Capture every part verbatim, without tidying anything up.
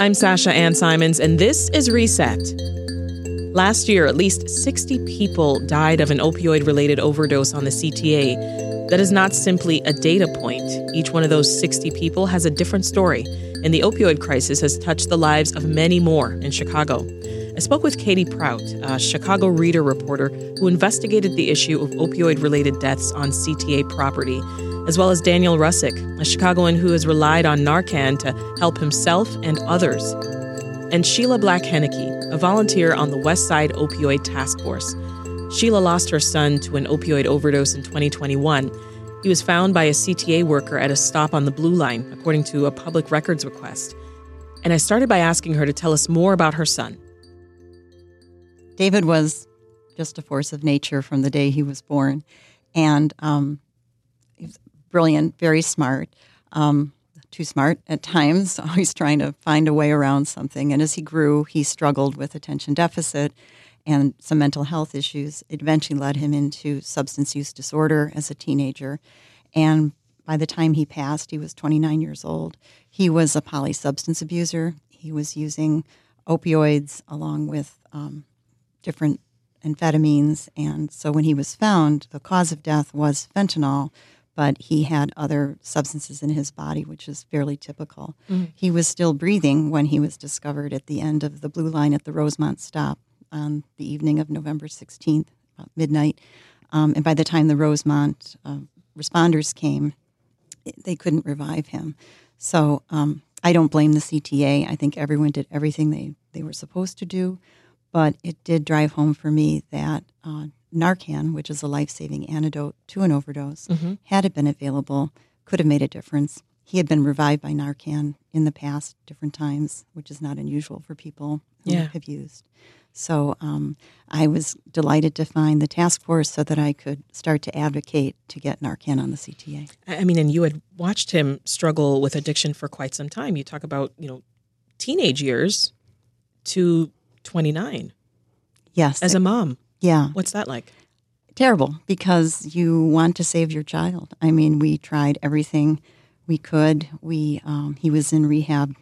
I'm Sasha Ann Simons, and this is Reset. Last year, at least sixty people died of an opioid-related overdose on the C T A. That is not simply a data point. Each one of those sixty people has a different story, and the opioid crisis has touched the lives of many more in Chicago. I spoke with Katie Prout, a Chicago Reader reporter who investigated the issue of opioid-related deaths on C T A property, as well as Daniel Rusick, a Chicagoan who has relied on Narcan to help himself and others, and Sheila Black Henneke, a volunteer on the West Side Opioid Task Force. Sheila lost her son to an opioid overdose in twenty twenty-one. He was found by a C T A worker at a stop on the Blue Line, according to a public records request. And I started by asking her to tell us more about her son. David was just a force of nature from the day he was born. And um, he was brilliant, very smart, um, too smart at times, always trying to find a way around something. And as he grew, he struggled with attention deficit and some mental health issues. It eventually led him into substance use disorder as a teenager. And by the time he passed, he was twenty-nine years old. He was a polysubstance abuser. He was using opioids along with um, different amphetamines. And so when he was found, the cause of death was fentanyl, but he had other substances in his body, which is fairly typical. Mm. He was still breathing when he was discovered at the end of the Blue Line at the Rosemont stop on the evening of November sixteenth, about midnight. Um, and by the time the Rosemont uh, responders came, they couldn't revive him. So um, I don't blame the C T A. I think everyone did everything they, they were supposed to do. But it did drive home for me that uh, Narcan, which is a life-saving antidote to an overdose, mm-hmm. had it been available, could have made a difference. He had been revived by Narcan in the past, different times, which is not unusual for people who yeah. have used. So um, I was delighted to find the task force so that I could start to advocate to get Narcan on the C T A. I mean, and you had watched him struggle with addiction for quite some time. You talk about, you know, teenage years to twenty-nine. Yes. As a mom. Yeah. What's that like? Terrible, because you want to save your child. I mean, we tried everything we could. We um, he was in rehab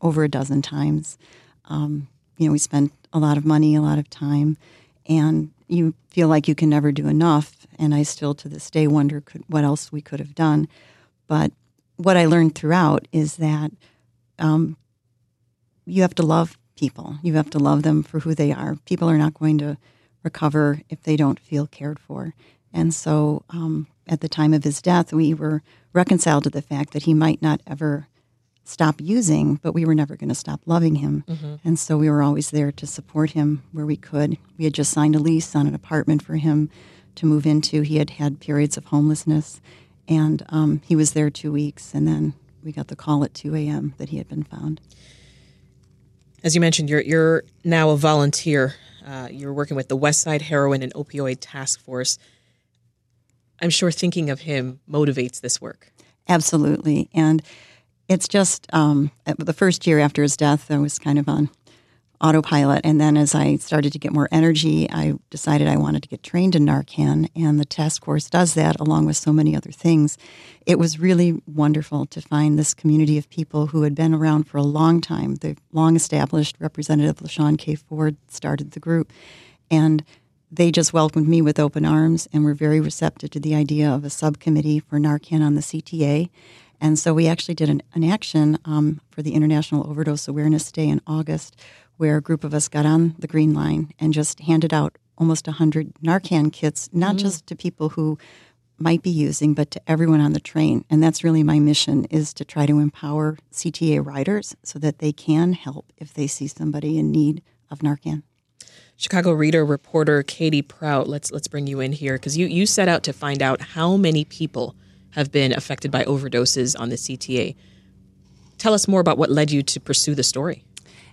over a dozen times. Um, you know, we spent a lot of money, a lot of time, and you feel like you can never do enough. And I still to this day wonder could, what else we could have done. But what I learned throughout is that um, you have to love people. You have to love them for who they are. People are not going to recover if they don't feel cared for. And so um, at the time of his death, we were reconciled to the fact that he might not ever stop using, but we were never going to stop loving him. Mm-hmm. And so we were always there to support him where we could. We had just signed a lease on an apartment for him to move into. He had had periods of homelessness, and um, he was there two weeks, and then we got the call at two a.m. that he had been found. As you mentioned, you're you're now a volunteer. Uh, you're working with the West Side Heroin and Opioid Task Force. I'm sure thinking of him motivates this work. Absolutely. And it's just um, the first year after his death, I was kind of on autopilot. And then as I started to get more energy, I decided I wanted to get trained in Narcan. And the task force does that along with so many other things. It was really wonderful to find this community of people who had been around for a long time. The long-established Representative LaShawn K. Ford started the group. And they just welcomed me with open arms and were very receptive to the idea of a subcommittee for Narcan on the C T A. And so we actually did an, an action um, for the International Overdose Awareness Day in August, where a group of us got on the Green Line and just handed out almost one hundred Narcan kits, not mm. just to people who might be using, but to everyone on the train. And that's really my mission, is to try to empower C T A riders so that they can help if they see somebody in need of Narcan. Chicago Reader reporter Katie Prout, let's let's bring you in here, because you, you set out to find out how many people have been affected by overdoses on the C T A. Tell us more about what led you to pursue the story.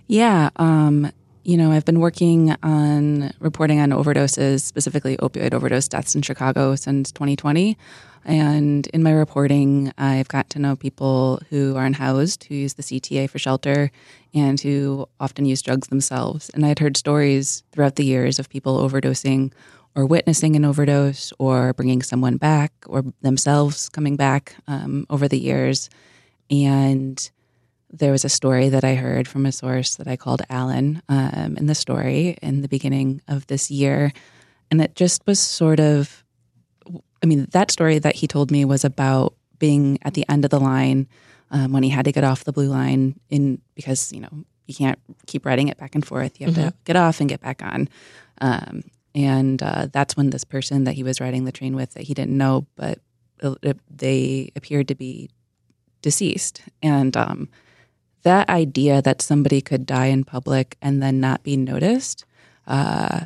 Yeah, um, you know, I've been working on reporting on overdoses, specifically opioid overdose deaths in Chicago, since twenty twenty. And in my reporting, I've got to know people who are unhoused, who use the C T A for shelter, and who often use drugs themselves. And I'd heard stories throughout the years of people overdosing or witnessing an overdose, or bringing someone back, or themselves coming back um, over the years. And there was a story that I heard from a source that I called Alan um, in the story in the beginning of this year. And it just was sort of, I mean, that story that he told me was about being at the end of the line um, when he had to get off the blue line in because, you know, you can't keep riding it back and forth. You have mm-hmm. to get off and get back on. Um And uh, that's when this person that he was riding the train with, that he didn't know, but it, they appeared to be deceased. And um, that idea that somebody could die in public and then not be noticed uh,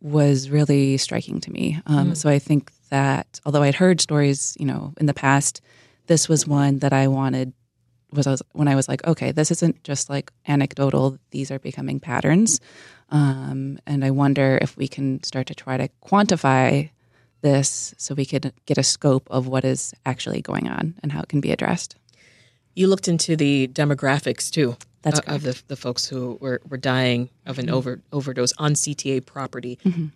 was really striking to me. Um, mm. So I think that, although I'd heard stories, you know, in the past, this was one that I wanted. Was, I was when I was like, okay, this isn't just like anecdotal. These are becoming patterns. Um, and I wonder if we can start to try to quantify this so we could get a scope of what is actually going on and how it can be addressed. You looked into the demographics, too, That's uh, of the, the folks who were, were dying of an mm-hmm. over, overdose on C T A property. Mm-hmm.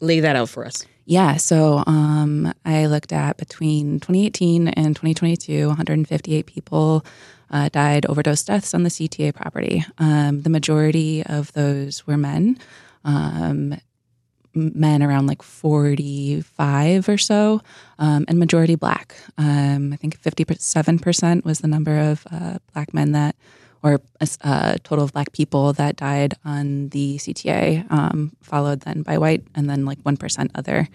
Lay that out for us. Yeah, so um, I looked at between twenty eighteen and twenty twenty-two, one hundred fifty-eight people uh, died overdose deaths on the C T A property. Um, the majority of those were men, um, men around like forty-five or so, um, and majority Black. Um, I think fifty-seven percent was the number of uh, Black men that, or a uh, total of Black people that died on the C T A, um, followed then by white, and then like one percent other.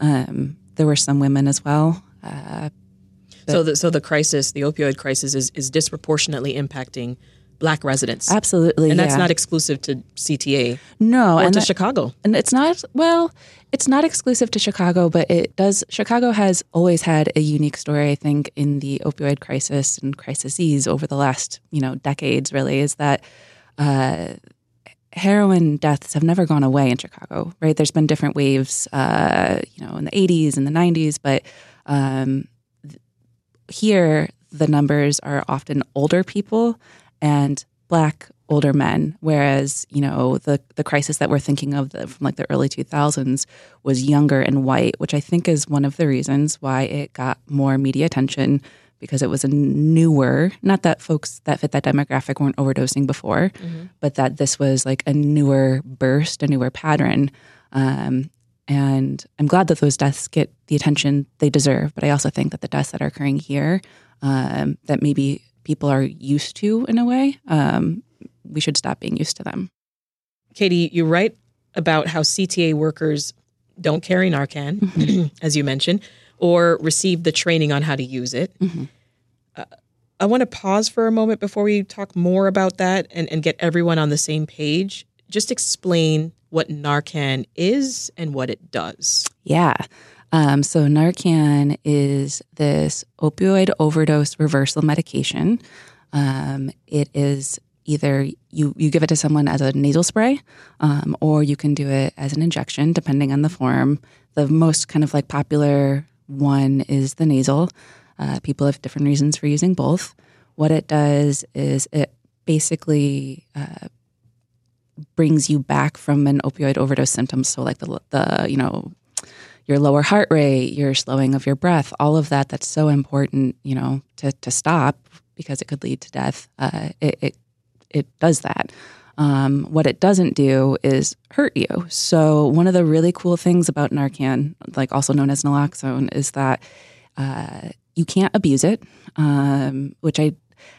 Um, there were some women as well. Uh, so the, so the crisis, the opioid crisis, is, is disproportionately impacting Black residents. Absolutely, and that's yeah. not exclusive to C T A. No, or and to that, Chicago. And it's not. Well, it's not exclusive to Chicago, but it does. Chicago has always had a unique story, I think, in the opioid crisis and crises over the last, you know, decades. Really, is that uh, heroin deaths have never gone away in Chicago. Right? There's been different waves, uh, you know, in the eighties and the nineties, but um, th- here the numbers are often older people and Black older men, whereas, you know, the, the crisis that we're thinking of the, from like the early two thousands was younger and white, which I think is one of the reasons why it got more media attention, because it was a newer, not that folks that fit that demographic weren't overdosing before, mm-hmm. but that this was like a newer burst, a newer pattern. Um, and I'm glad that those deaths get the attention they deserve, but I also think that the deaths that are occurring here um, that maybe people are used to in a way, um, we should stop being used to them. Katie, you write about how C T A workers don't carry Narcan, mm-hmm. as you mentioned, or receive the training on how to use it. Mm-hmm. Uh, I want to pause for a moment before we talk more about that and, and get everyone on the same page. Just explain what Narcan is and what it does. Yeah. Um, so Narcan is this opioid overdose reversal medication. Um, it is either you, you give it to someone as a nasal spray, um, or you can do it as an injection, depending on the form. The most kind of like popular one is the nasal. Uh, people have different reasons for using both. What it does is it basically uh, brings you back from an opioid overdose symptom. So like the, the you know, your lower heart rate, your slowing of your breath, all of that that's so important, you know, to, to stop because it could lead to death. Uh, it, it it does that. Um, what it doesn't do is hurt you. So one of the really cool things about Narcan, like also known as naloxone, is that uh, you can't abuse it, um, which I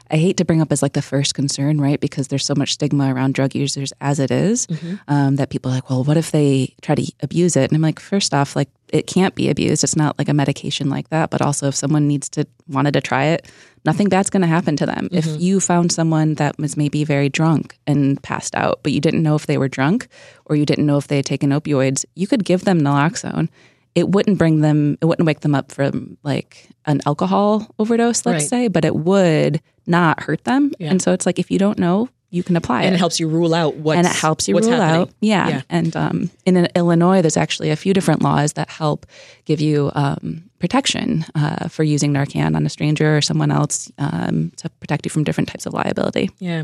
I hate to bring up as like the first concern, right? Because there's so much stigma around drug users as it is, mm-hmm. um, that people are like, well, what if they try to abuse it? And I'm like, first off, like it can't be abused. It's not like a medication like that. But also if someone needs to, wanted to try it, nothing bad's going to happen to them. Mm-hmm. If you found someone that was maybe very drunk and passed out, but you didn't know if they were drunk or you didn't know if they had taken opioids, you could give them naloxone. It wouldn't bring them, it wouldn't wake them up from like an alcohol overdose, let's right. say, but it would not hurt them. Yeah. And so it's like, if you don't know, you can apply and it. And it helps you rule out what's happening. And it helps you rule happening. out. Yeah. yeah. And um, in Illinois, there's actually a few different laws that help give you um, protection uh, for using Narcan on a stranger or someone else um, to protect you from different types of liability. Yeah.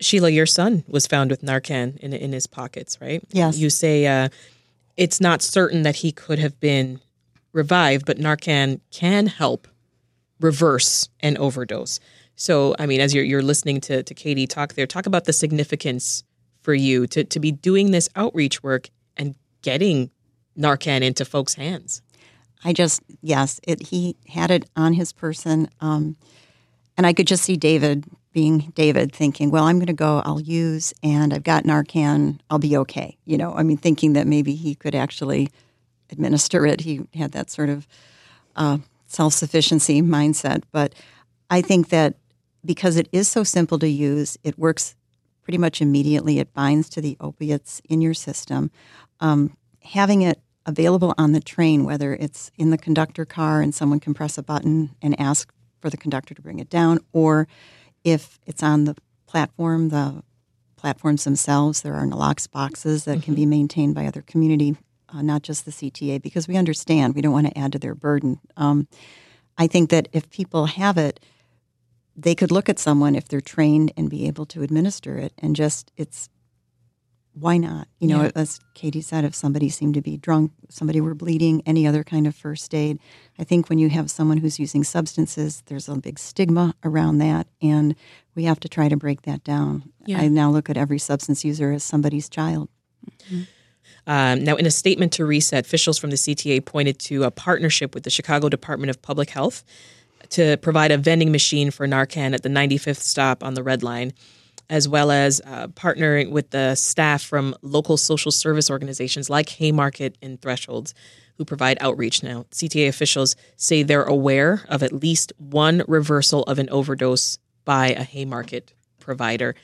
Sheila, your son was found with Narcan in in his pockets, right? Yes. You say... Uh, It's not certain that he could have been revived, but Narcan can help reverse an overdose. So, I mean, as you're, you're listening to, to Katie talk there, talk about the significance for you to, to be doing this outreach work and getting Narcan into folks' hands. I just, yes, it, he had it on his person. Um, and I could just see David being David thinking, well, I'm going to go, I'll use, and I've got Narcan, I'll be okay. You know, I mean, thinking that maybe he could actually administer it. He had that sort of uh, self-sufficiency mindset. But I think that because it is so simple to use, it works pretty much immediately. It binds to the opiates in your system. Um, having it available on the train, whether it's in the conductor car and someone can press a button and ask for the conductor to bring it down, or if it's on the platform, the platforms themselves, there are nalox boxes that mm-hmm. can be maintained by other community, uh, not just the C T A, because we understand we don't want to add to their burden. Um, I think that if people have it, they could look at someone if they're trained and be able to administer it. And just, it's, why not? You know, yeah. as Katie said, if somebody seemed to be drunk, somebody were bleeding, any other kind of first aid. I think when you have someone who's using substances, there's a big stigma around that, and we have to try to break that down. Yeah. I now look at every substance user as somebody's child. Mm-hmm. Um, now, in a statement to Reset, officials from the C T A pointed to a partnership with the Chicago Department of Public Health to provide a vending machine for Narcan at the ninety-fifth stop on the Red Line, as well as uh, partnering with the staff from local social service organizations like Haymarket and Thresholds, who provide outreach now. C T A officials say they're aware of at least one reversal of an overdose by a Haymarket provider.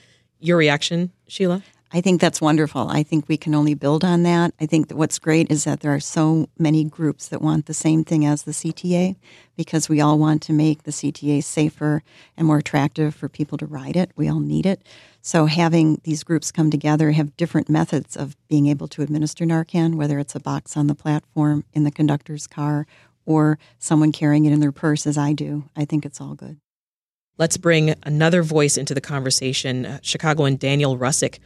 Your reaction, Sheila? I think that's wonderful. I think we can only build on that. I think that what's great is that there are so many groups that want the same thing as the C T A, because we all want to make the C T A safer and more attractive for people to ride it. We all need it. So having these groups come together, have different methods of being able to administer Narcan, whether it's a box on the platform, in the conductor's car, or someone carrying it in their purse as I do. I think it's all good. Let's bring another voice into the conversation, uh, Chicagoan Daniel Rusick.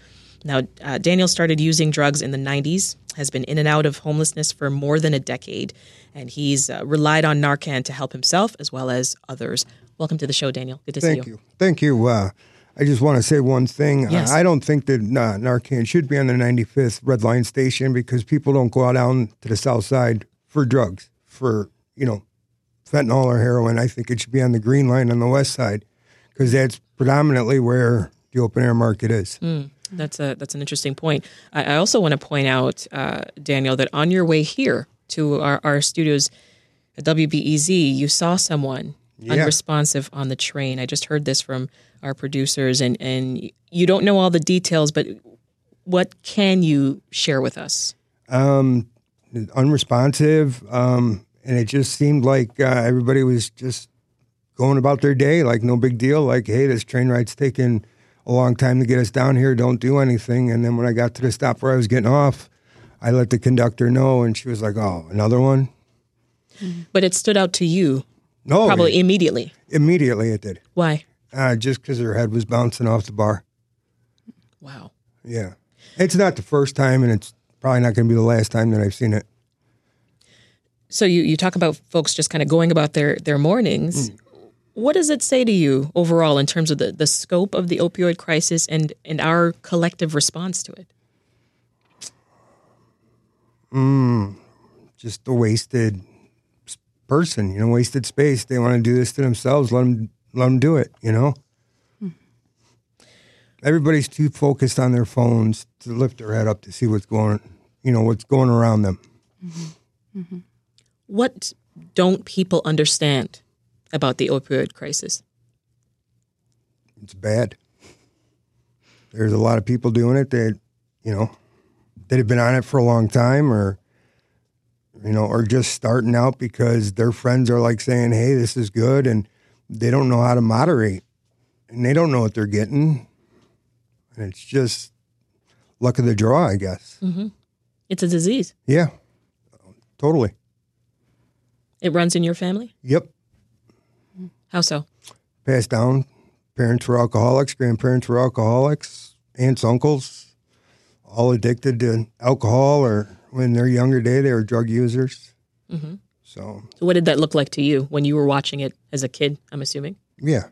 Now, uh, Daniel started using drugs in the nineties, has been in and out of homelessness for more than a decade, and he's uh, relied on Narcan to help himself as well as others. Welcome to the show, Daniel. Good to Thank see you. you. Thank you. Uh, I just want to say one thing. Yes. I, I don't think that uh, Narcan should be on the ninety-fifth Red Line Station, because people don't go out down to the south side for drugs, for, you know, fentanyl or heroin. I think it should be on the Green Line on the west side, because that's predominantly where the open air market is. Mm. That's a that's an interesting point. I, I also want to point out, uh, Daniel, that on your way here to our, our studios at W B E Z, you saw someone yeah. unresponsive on the train. I just heard this from our producers, and, and you don't know all the details, but what can you share with us? Um, unresponsive, um, and it just seemed like uh, everybody was just going about their day, like no big deal, like, hey, this train ride's taking a long time to get us down here, don't do anything. And then when I got to the stop where I was getting off, I let the conductor know, and she was like, oh, another one? But it stood out to you no, probably it, immediately. Immediately it did. Why? Uh, just because her head was bouncing off the bar. Wow. Yeah. It's not the first time, and it's probably not going to be the last time that I've seen it. So you, you talk about folks just kind of going about their, their mornings. Mm. What does it say to you overall in terms of the, the scope of the opioid crisis and, and our collective response to it? Mm, just the wasted person, you know, wasted space. They want to do this to themselves. Let them, let them do it, you know? Mm. Everybody's too focused on their phones to lift their head up to see what's going, you know, what's going around them. Mm-hmm. Mm-hmm. What don't people understand about the opioid crisis? It's bad. There's a lot of people doing it that, you know, that have been on it for a long time, or, you know, or just starting out because their friends are like saying, hey, this is good. And they don't know how to moderate, and they don't know what they're getting. And it's just luck of the draw, I guess. Mm-hmm. It's a disease. Yeah, totally. It runs in your family? Yep. How so? Passed down. Parents were alcoholics, grandparents were alcoholics, aunts, uncles, all addicted to alcohol, or when their younger day, they were drug users. Mm-hmm. So, so what did that look like to you when you were watching it as a kid, I'm assuming? Yeah.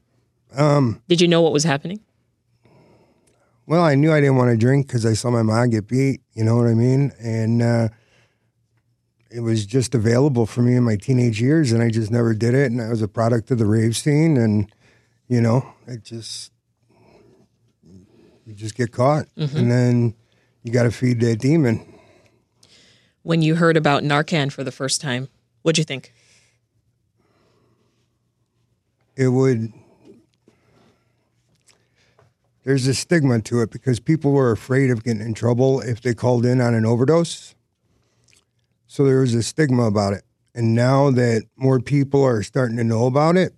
Um, did you know what was happening? Well, I knew I didn't want to drink because I saw my mom get beat, you know what I mean? And uh, it was just available for me in my teenage years, and I just never did it, and I was a product of the rave scene, and, you know, it just, you just get caught, mm-hmm. and then you got to feed that demon. When you heard about Narcan for the first time, what'd you think? It would, there's a stigma to it because people were afraid of getting in trouble if they called in on an overdose. So there was a stigma about it. And now that more people are starting to know about it,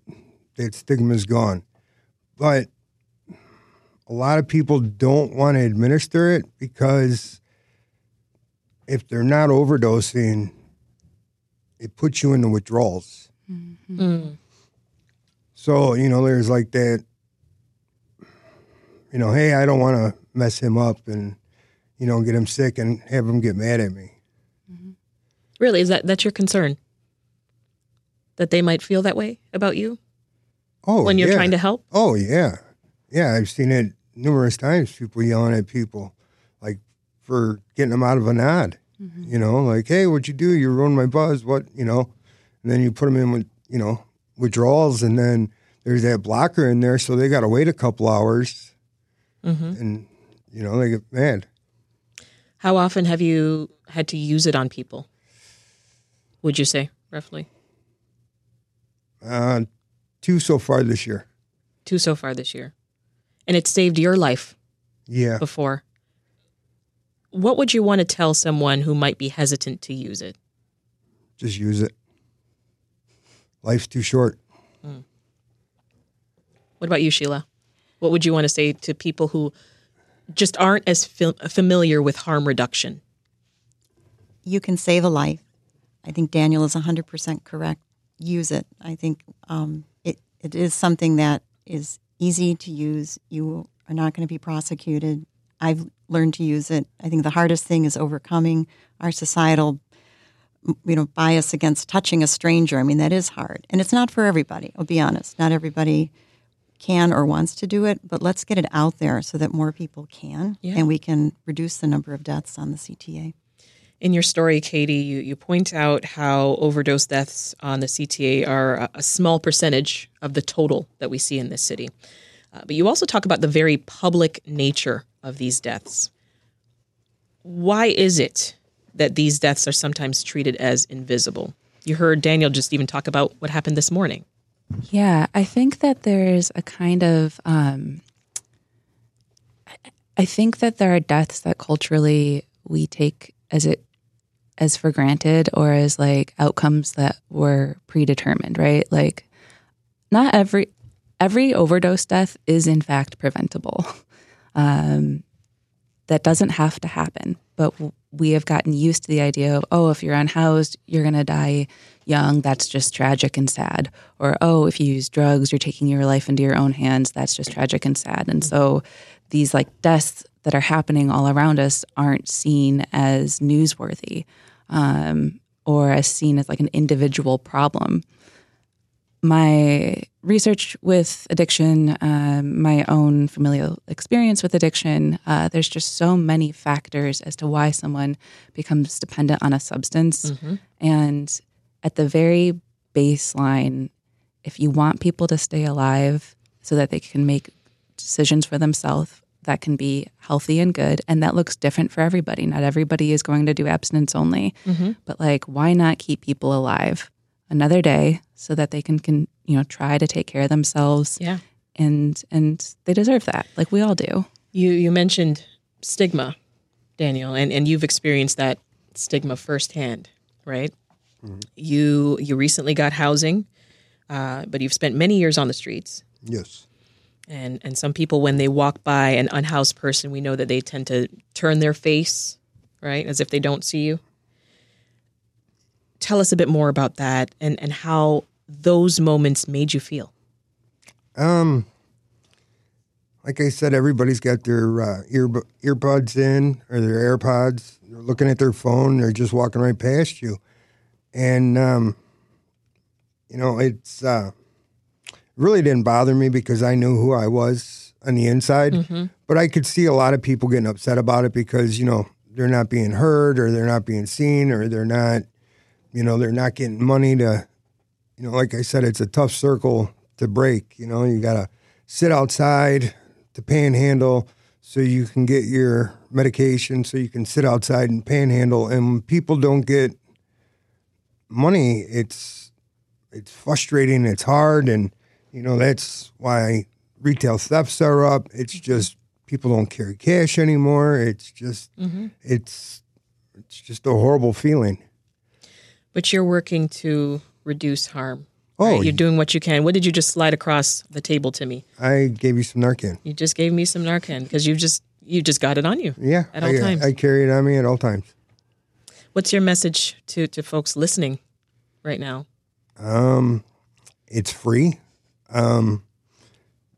that stigma's gone. But a lot of people don't want to administer it because if they're not overdosing, it puts you into withdrawals. Mm-hmm. Mm. So, you know, there's like that, you know, hey, I don't want to mess him up and, you know, get him sick and have him get mad at me. Mm-hmm. Really? Is that, that's your concern? That they might feel that way about you? Oh, when you're yeah. trying to help? Oh, yeah. Yeah, I've seen it numerous times, people yelling at people, like, for getting them out of a nod. Mm-hmm. You know, like, hey, what'd you do? You ruined my buzz. What, you know? And then you put them in with, you know, withdrawals, and then there's that blocker in there, so they got to wait a couple hours. Mm-hmm. And, you know, they get mad. How often have you had to use it on people, would you say, roughly? Uh Two so far this year. Two so far this year. And it saved your life. Yeah. Before. What would you want to tell someone who might be hesitant to use it? Just use it. Life's too short. Mm. What about you, Sheila? What would you want to say to people who just aren't as fam- familiar with harm reduction? You can save a life. I think Daniel is one hundred percent correct. Use it. I think... Um, It is something that is easy to use. You are not going to be prosecuted. I've learned to use it. I think the hardest thing is overcoming our societal, you know, bias against touching a stranger. I mean, that is hard. And it's not for everybody, I'll be honest. Not everybody can or wants to do it, but let's get it out there so that more people can, yeah. and we can reduce the number of deaths on the C T A. In your story, Katie, you, you point out how overdose deaths on the C T A are a, a small percentage of the total that we see in this city. Uh, but you also talk about the very public nature of these deaths. Why is it that these deaths are sometimes treated as invisible? You heard Daniel just even talk about what happened this morning. Yeah, I think that there's a kind of, um, I think that there are deaths that culturally we take as it as for granted, or as like outcomes that were predetermined, right? Like not every, every overdose death is in fact preventable. Um, that doesn't have to happen, but we have gotten used to the idea of, oh, if you're unhoused, you're going to die young. That's just tragic and sad. Or, oh, if you use drugs, you're taking your life into your own hands. That's just tragic and sad. And so these like deaths that are happening all around us aren't seen as newsworthy, um, or as seen as like an individual problem. My research with addiction, um, my own familial experience with addiction, uh, there's just so many factors as to why someone becomes dependent on a substance. Mm-hmm. And at the very baseline, if you want people to stay alive so that they can make decisions for themselves that can be healthy and good, and that looks different for everybody. Not everybody is going to do abstinence only, mm-hmm. but like, why not keep people alive another day so that they can, can, you know, try to take care of themselves? Yeah. And and they deserve that, like we all do. You you mentioned stigma, Daniel, and, and you've experienced that stigma firsthand, right? Mm-hmm. You you recently got housing, uh, but you've spent many years on the streets. Yes. And and some people, when they walk by an unhoused person, we know that they tend to turn their face, right, as if they don't see you. Tell us a bit more about that and, and how those moments made you feel. Um, like I said, everybody's got their uh, ear earbuds in or their AirPods. They're looking at their phone. They're just walking right past you. And, um, you know, it's... Uh, really didn't bother me because I knew who I was on the inside. Mm-hmm. But I could see a lot of people getting upset about it because, you know, they're not being heard or they're not being seen or they're not, you know, they're not getting money to, you know, like I said, it's a tough circle to break. You know, you got to sit outside to panhandle so you can get your medication, so you can sit outside and panhandle. And when people don't get money, it's, it's frustrating. It's hard. And, you know, that's why retail thefts are up. It's just people don't carry cash anymore. It's just mm-hmm. it's it's just a horrible feeling. But you're working to reduce harm. Oh, right? You're doing what you can. What did you just slide across the table to me? I gave you some Narcan. You just gave me some Narcan because you just you just got it on you. Yeah, at all I, times. I carry it on me at all times. What's your message to to folks listening right now? Um, it's free. Um,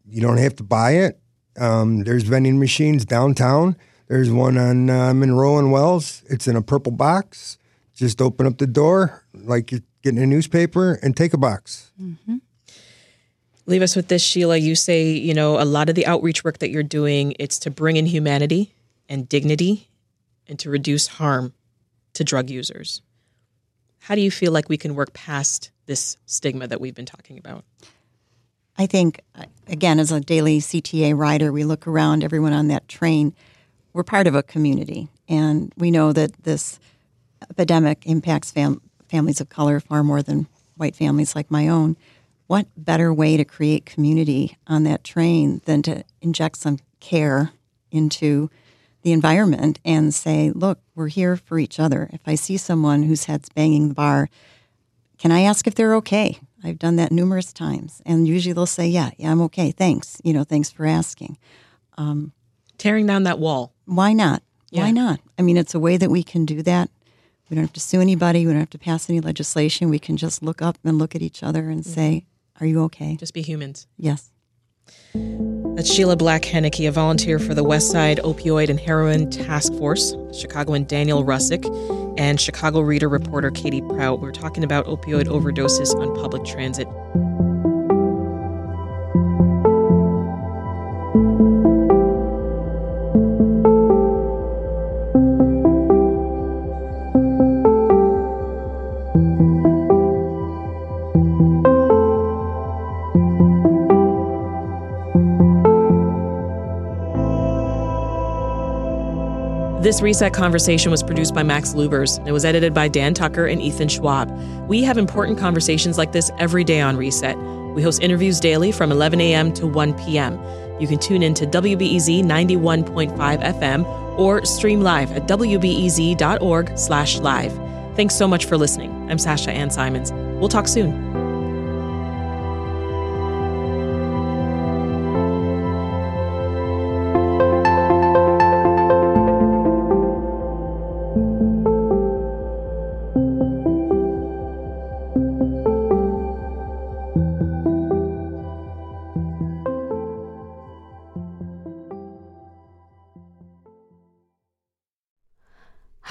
you don't have to buy it. Um, there's vending machines downtown. There's one on uh, Monroe and Wells. It's in a purple box. Just open up the door like you're getting a newspaper and take a box. Mm-hmm. Leave us with this, Sheila. You say, you know, a lot of the outreach work that you're doing, it's to bring in humanity and dignity and to reduce harm to drug users. How do you feel like we can work past this stigma that we've been talking about? I think, again, as a daily C T A rider, we look around, everyone on that train, we're part of a community. And we know that this epidemic impacts fam- families of color far more than white families like my own. What better way to create community on that train than to inject some care into the environment and say, look, we're here for each other. If I see someone whose head's banging the bar, can I ask if they're okay? I've done that numerous times. And usually they'll say, yeah, yeah, I'm okay. Thanks. You know, thanks for asking. Um, Tearing down that wall. Why not? Yeah. Why not? I mean, it's a way that we can do that. We don't have to sue anybody. We don't have to pass any legislation. We can just look up and look at each other and mm-hmm. say, are you okay? Just be humans. Yes. That's Sheila Black Henneke, a volunteer for the Westside Opioid and Heroin Task Force, Chicagoan Daniel Rusick, and Chicago Reader reporter Katie Prout. We're talking about opioid overdoses on public transit. This Reset conversation was produced by Max Lubers, and it was edited by Dan Tucker and Ethan Schwab. We have important conversations like this every day on Reset. We host interviews daily from eleven a.m. to one p.m. You can tune in to W B E Z ninety-one point five F M or stream live at W B E Z dot org slash live. Thanks so much for listening. I'm Sasha Ann Simons. We'll talk soon.